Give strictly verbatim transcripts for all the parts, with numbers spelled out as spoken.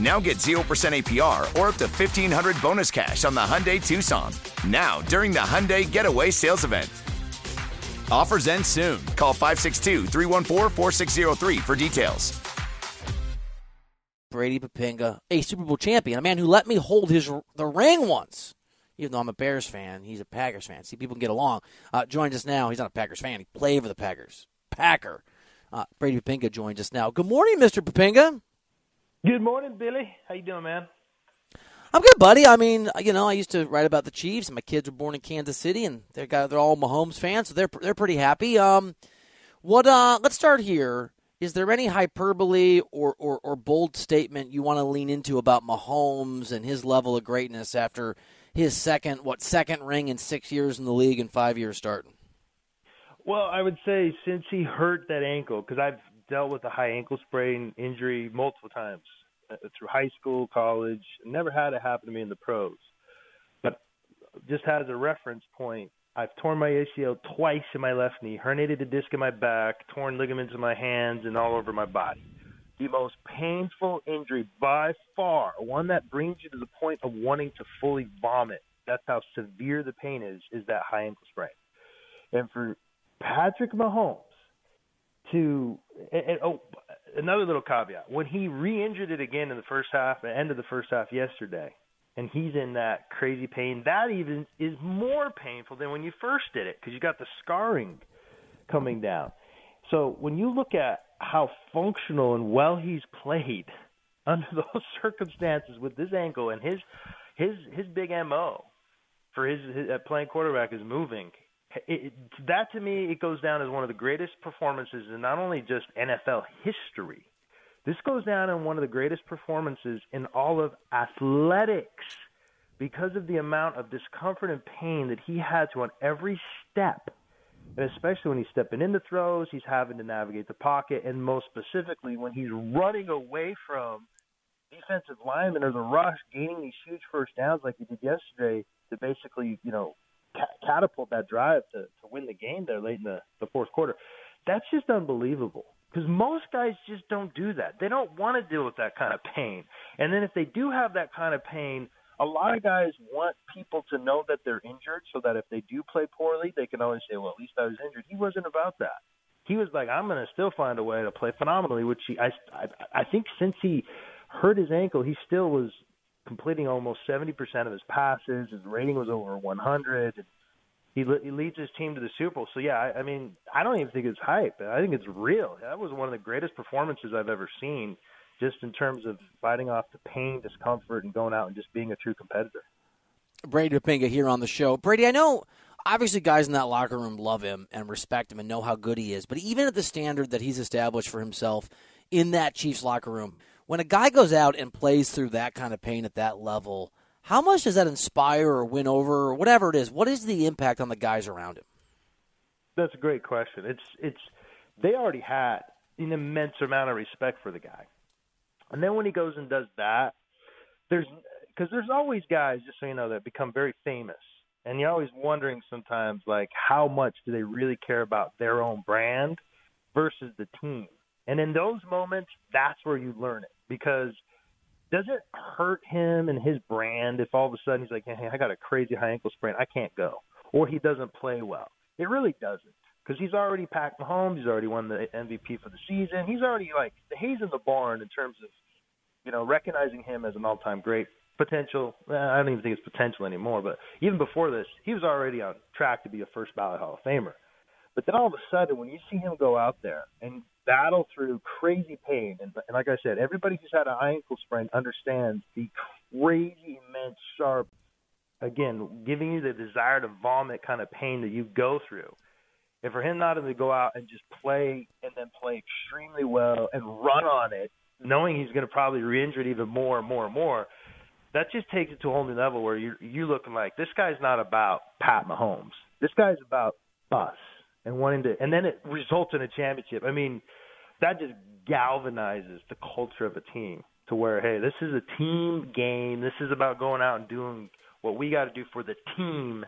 Now get zero percent A P R or up to fifteen hundred dollars bonus cash on the Hyundai Tucson. Now, during the Hyundai Getaway Sales Event. Offers end soon. Call five six two, three one four, four six zero three for details. Brady Poppinga, a Super Bowl champion, a man who let me hold his the ring once. Even though I'm a Bears fan, he's a Packers fan. See, people can get along. Uh, joins us now. He's not a Packers fan. He played for the Packers. Packer. Uh, Brady Poppinga joins us now. Good morning, Mister Poppinga. Good morning, Billy. How you doing, man? I'm good, buddy. I mean, you know, I used to write about the Chiefs, and my kids were born in Kansas City, and they're got, they're all Mahomes fans, so they're they're pretty happy. Um, what? Uh, let's start here. Is there any hyperbole or, or, or bold statement you want to lean into about Mahomes and his level of greatness after his second, what, second ring in six years in the league and five years starting? Well, I would say since he hurt that ankle, because I've dealt with a high ankle sprain injury multiple times uh, through high school, college, never had it happen to me in the pros. But just as a reference point, I've torn my A C L twice in my left knee, herniated the disc in my back, torn ligaments in my hands, and all over my body. The most painful injury by far, one that brings you to the point of wanting to fully vomit. That's how severe the pain is, is that high ankle sprain. And for Patrick Mahomes to – and oh, another little caveat. When he re-injured it again in the first half, the end of the first half yesterday – and he's in that crazy pain. That even is more painful than when you first did it because you got the scarring coming down. So when you look at how functional and well he's played under those circumstances with this ankle and his his his big M O for his, his uh, playing quarterback is moving, it, it, that to me it goes down as one of the greatest performances in not only just N F L history. This goes down in one of the greatest performances in all of athletics because of the amount of discomfort and pain that he had to on every step, and especially when he's stepping into throws, he's having to navigate the pocket, and most specifically when he's running away from defensive linemen or the rush, gaining these huge first downs like he did yesterday to basically, you know, ca- catapult that drive to, to win the game there late in the, the fourth quarter. That's just unbelievable. Because most guys just don't do that. They don't want to deal with that kind of pain. And then if they do have that kind of pain, a lot of guys want people to know that they're injured so that if they do play poorly, they can always say, well, at least I was injured. He wasn't about that. He was like, I'm going to still find a way to play phenomenally, which he, I, I, I think since he hurt his ankle, he still was completing almost seventy percent of his passes. His rating was over one hundred. He, he leads his team to the Super Bowl. So, yeah, I, I mean, I don't even think it's hype. I think it's real. That was one of the greatest performances I've ever seen just in terms of fighting off the pain, discomfort, and going out and just being a true competitor. Brady Poppinga here on the show. Brady, I know obviously guys in that locker room love him and respect him and know how good he is, but even at the standard that he's established for himself in that Chiefs locker room, when a guy goes out and plays through that kind of pain at that level, how much does that inspire or win over or whatever it is? What is the impact on the guys around him? That's a great question. It's it's they already had an immense amount of respect for the guy. And then when he goes and does that, there's because there's always guys, just so you know, that become very famous. And you're always wondering sometimes, like, how much do they really care about their own brand versus the team? And in those moments, that's where you learn it because – does it hurt him and his brand if all of a sudden he's like, hey, I got a crazy high ankle sprain, I can't go, or he doesn't play well? It really doesn't, because he's already Patrick Mahomes, he's already won the M V P for the season, he's already like he's in the barn in terms of, you know, recognizing him as an all-time great potential. I don't even think it's potential anymore, but even before this, he was already on track to be a first ballot Hall of Famer. But then all of a sudden, when you see him go out there and battle through crazy pain, and, and like I said, everybody who's had an ankle sprain understands the crazy, immense, sharp, again, giving you the desire to vomit kind of pain that you go through. And for him not to go out and just play and then play extremely well and run on it, knowing he's going to probably re-injure it even more and more and more, that just takes it to a whole new level where you're, you're looking like, this guy's not about Pat Mahomes. This guy's about us and wanting to – and then it results in a championship. I mean, that just galvanizes the culture of a team to where, hey, this is a team game. This is about going out and doing what we got to do for the team.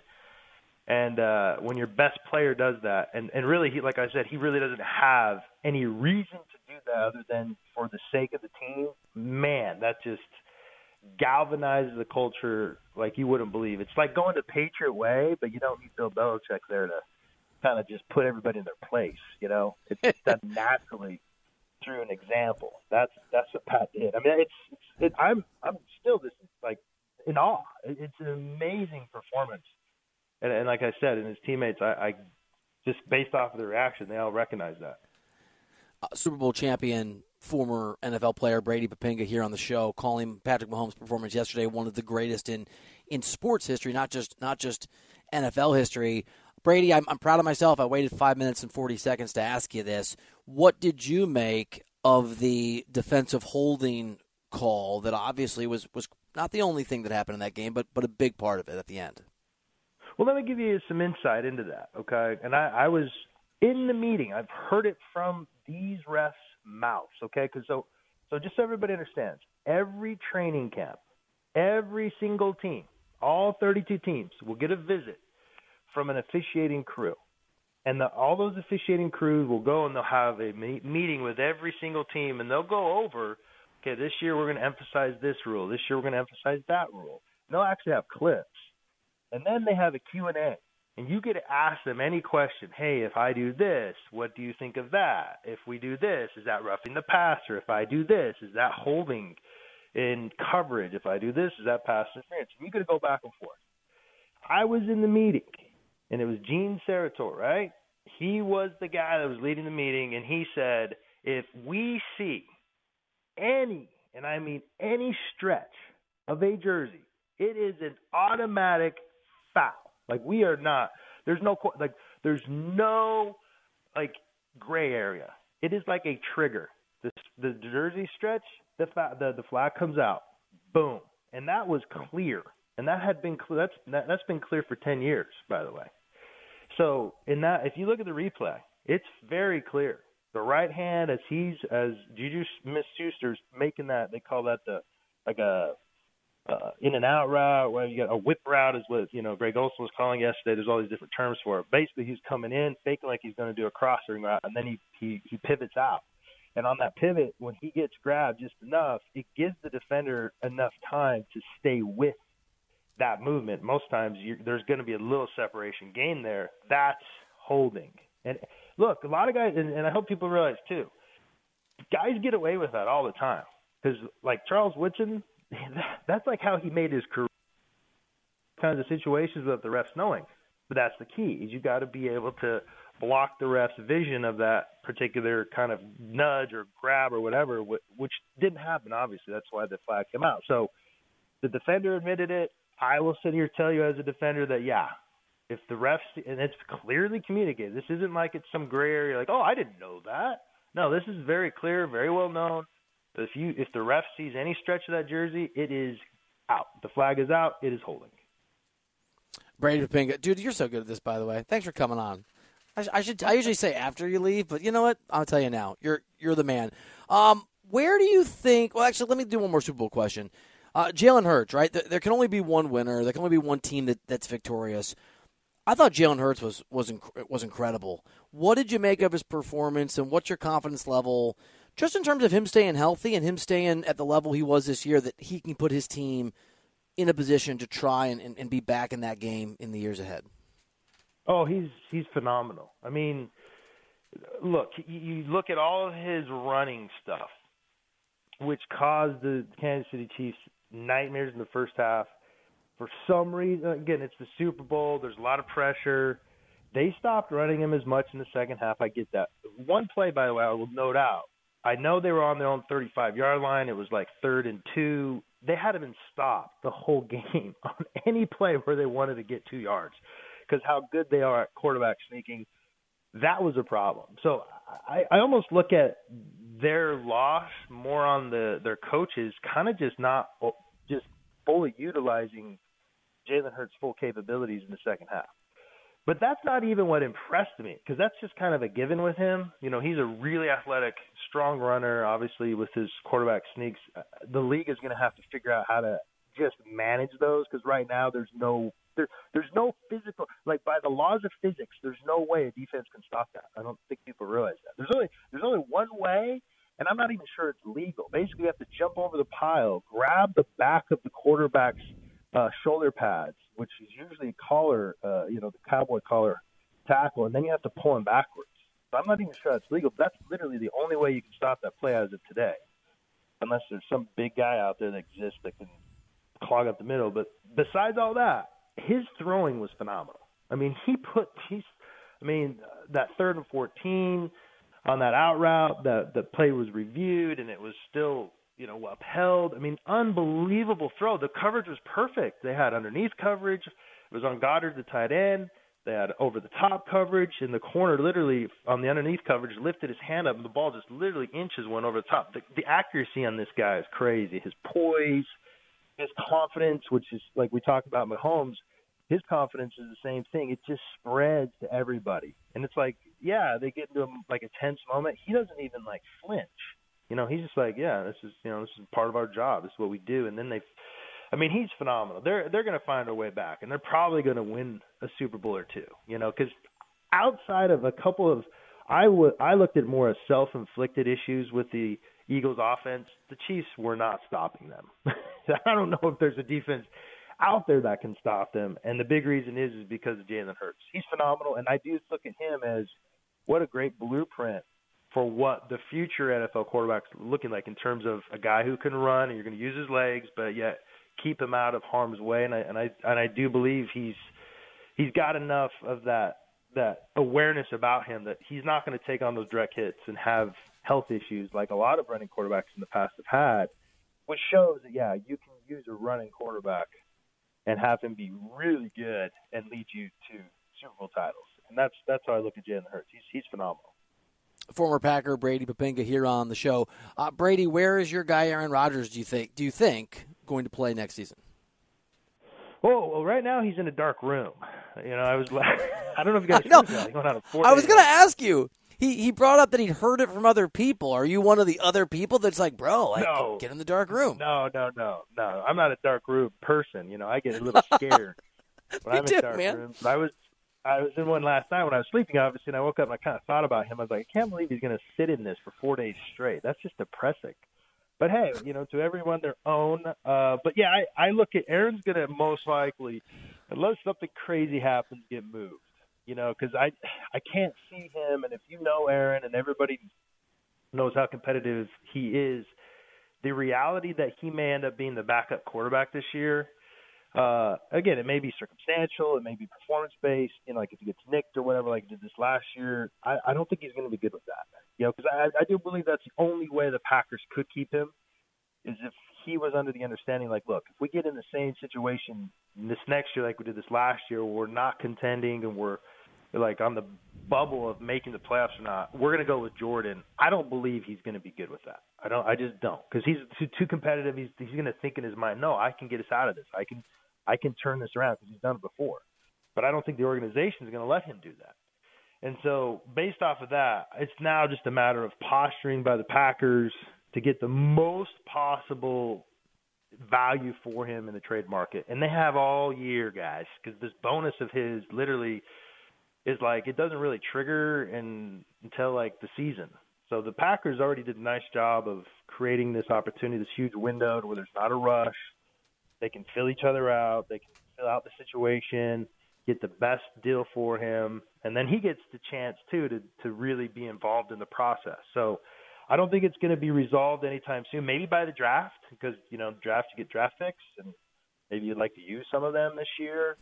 And uh, when your best player does that, and, and really, he, like I said, he really doesn't have any reason to do that other than for the sake of the team, man, that just – galvanizes the culture like you wouldn't believe. It's like going to Patriot Way, but you don't need Bill Belichick there to kind of just put everybody in their place. You know, it's just done naturally through an example. That's that's what Pat did. I mean, it's, it's it, I'm I'm still just like in awe. It's an amazing performance, and, and like I said, and his teammates, I, I just based off of the reaction, they all recognize that. Uh, Super Bowl champion, former N F L player Brady Poppinga here on the show, calling Patrick Mahomes' performance yesterday one of the greatest in, in sports history, not just not just N F L history. Brady, I'm, I'm proud of myself. I waited five minutes and forty seconds to ask you this. What did you make of the defensive holding call that obviously was, was not the only thing that happened in that game, but but a big part of it at the end? Well, let me give you some insight into that, okay? And I, I was in the meeting. I've heard it from these refs' mouths, okay? Because so, so just so everybody understands, every training camp, every single team, all thirty-two teams will get a visit from an officiating crew, and the, all those officiating crews will go and they'll have a me- meeting with every single team, and they'll go over, okay, this year we're going to emphasize this rule, this year we're going to emphasize that rule. And they'll actually have clips, and then they have a Q and A. And you get to ask them any question. Hey, if I do this, what do you think of that? If we do this, is that roughing the passer? If I do this, is that holding in coverage? If I do this, is that pass interference? And you could go back and forth. I was in the meeting, and it was Gene Ferrito, right? He was the guy that was leading the meeting, and he said, if we see any, and I mean any stretch of a jersey, it is an automatic foul. Like, we are not – there's no – like, there's no, like, gray area. It is like a trigger. The, the jersey stretch, the, the the flag comes out. Boom. And that was clear. And that had been – that's that, that's been clear for ten years, by the way. So, in that – if you look at the replay, it's very clear. The right hand, as he's – as Juju Smith-Schuster's making that – they call that the – like a – Uh, in and out route, where you got a whip route is what, you know, Greg Olson was calling yesterday. There's all these different terms for it. Basically, he's coming in, faking like he's going to do a crossing route, and then he, he, he pivots out. And on that pivot, when he gets grabbed just enough, it gives the defender enough time to stay with that movement. Most times you're, there's going to be a little separation gain there. That's holding. And look, a lot of guys, and, and I hope people realize too, guys get away with that all the time. Because like Charles Woodson, that's like how he made his career, kinds of situations without the refs knowing. But that's the key, is you got to be able to block the ref's vision of that particular kind of nudge or grab or whatever, which didn't happen, obviously. That's why the flag came out. So the defender admitted it. I will sit here and tell you as a defender that, yeah, if the refs, and it's clearly communicated. This isn't like it's some gray area like, oh, I didn't know that. No, this is very clear, very well known. If you if the ref sees any stretch of that jersey, it is out. The flag is out. It is holding. Brady Poppinga, dude, you're so good at this, by the way. Thanks for coming on. I, I should I usually say after you leave, but you know what? I'll tell you now. You're you're the man. Um, where do you think? Well, actually, let me do one more Super Bowl question. Uh, Jalen Hurts, right? There, there can only be one winner. There can only be one team that, that's victorious. I thought Jalen Hurts was was inc- was incredible. What did you make of his performance, and what's your confidence level just in terms of him staying healthy and him staying at the level he was this year, that he can put his team in a position to try and, and, and be back in that game in the years ahead? Oh, he's he's phenomenal. I mean, look, you look at all of his running stuff, which caused the Kansas City Chiefs nightmares in the first half. For some reason, again, it's the Super Bowl. There's a lot of pressure. They stopped running him as much in the second half. I get that. One play, by the way, I will note out. I know they were on their own thirty-five-yard line. It was like third and two. They hadn't been stopped the whole game on any play where they wanted to get two yards because how good they are at quarterback sneaking, that was a problem. So I, I almost look at their loss more on the their coaches kind of just not just fully utilizing Jalen Hurts' full capabilities in the second half. But that's not even what impressed me, because that's just kind of a given with him. You know, he's a really athletic, strong runner, obviously, with his quarterback sneaks. The league is going to have to figure out how to just manage those, because right now there's no there, there's no physical – like, by the laws of physics, there's no way a defense can stop that. I don't think people realize that. There's only there's only one way, and I'm not even sure it's legal. Basically, you have to jump over the pile, grab the back of the quarterback's uh, shoulder pads, which is usually a collar, uh, you know, the cowboy collar tackle, and then you have to pull him backwards. So I'm not even sure that's legal, but that's literally the only way you can stop that play as of today, unless there's some big guy out there that exists that can clog up the middle. But besides all that, his throwing was phenomenal. I mean, he put he's, I mean, that third and fourteen on that out route, the, the play was reviewed, and it was still – you know, upheld. I mean, unbelievable throw. The coverage was perfect. They had underneath coverage. It was on Goddard, the tight end. They had over-the-top coverage, and the corner literally on the underneath coverage lifted his hand up, and the ball just literally inches went over the top. The, the accuracy on this guy is crazy. His poise, his confidence, which is like we talked about Mahomes, his confidence is the same thing. It just spreads to everybody. And it's like, yeah, they get into a, like a tense moment. He doesn't even like flinch. You know, he's just like, yeah, this is, you know, this is part of our job. This is what we do. And then they, I mean, he's phenomenal. They're they're going to find their way back, and they're probably going to win a Super Bowl or two. You know, because outside of a couple of, I w- I looked at more as self-inflicted issues with the Eagles' offense. The Chiefs were not stopping them. I don't know if there's a defense out there that can stop them. And the big reason is is because of Jalen Hurts. He's phenomenal, and I do look at him as what a great blueprint for what the future N F L quarterback's looking like in terms of a guy who can run and you're going to use his legs, but yet keep him out of harm's way. And I and I and I do believe he's he's got enough of that that awareness about him that he's not going to take on those direct hits and have health issues like a lot of running quarterbacks in the past have had, which shows that yeah, you can use a running quarterback and have him be really good and lead you to Super Bowl titles. And that's that's how I look at Jalen Hurts. He's he's phenomenal. Former Packer Brady Poppinga here on the show. Uh, Brady, where is your guy Aaron Rodgers, do you think, do you think going to play next season? Oh, well, right now he's in a dark room. You know, I was I don't know if you guys know. I was going to ask you. He he brought up that he'd heard it from other people. Are you one of the other people that's like, bro, like, no. Get in the dark room? No, no, no, no. I'm not a dark room person. You know, I get a little scared when I'm did, in dark man. rooms. But I was I was in one last night when I was sleeping, obviously, and I woke up and I kind of thought about him. I was like, I can't believe he's going to sit in this for four days straight. That's just depressing. But, hey, you know, to everyone their own. Uh, but, yeah, I, I look at Aaron's going to most likely, unless something crazy happens, get moved, you know, because I, I can't see him. And if you know Aaron and everybody knows how competitive he is, the reality that he may end up being the backup quarterback this year, Uh, again, it may be circumstantial, it may be performance-based, you know, like if he gets nicked or whatever, like he did this last year, I, I don't think he's going to be good with that, you know, because I, I do believe that's the only way the Packers could keep him is if he was under the understanding, like, look, if we get in the same situation this next year like we did this last year, we're not contending and we're, like, on the bubble of making the playoffs or not, we're going to go with Jordan. I don't believe he's going to be good with that. I don't. I just don't, because he's too, too competitive. He's, he's going to think in his mind, no, I can get us out of this. I can – I can turn this around because he's done it before. But I don't think the organization is going to let him do that. And so based off of that, it's now just a matter of posturing by the Packers to get the most possible value for him in the trade market. And they have all year, guys, because this bonus of his literally is like it doesn't really trigger in, until like the season. So the Packers already did a nice job of creating this opportunity, this huge window to where there's not a rush. They can fill each other out. They can fill out the situation, get the best deal for him. And then he gets the chance, too, to, to really be involved in the process. So I don't think it's going to be resolved anytime soon, maybe by the draft, because, you know, draft, you get draft picks, and maybe you'd like to use some of them this year.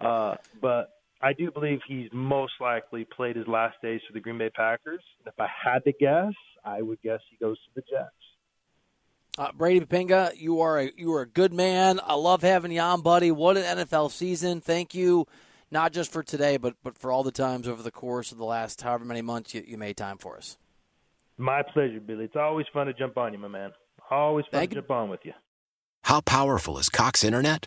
uh, but I do believe he's most likely played his last days for the Green Bay Packers. And if I had to guess, I would guess he goes to the Jets. Uh, Brady Poppinga, you are a, you are a good man. I love having you on, buddy. What an N F L season. Thank you, not just for today, but, but for all the times over the course of the last however many months you, you made time for us. My pleasure, Billy. It's always fun to jump on you, my man. Always fun Thank to you. jump on with you. How powerful is Cox Internet?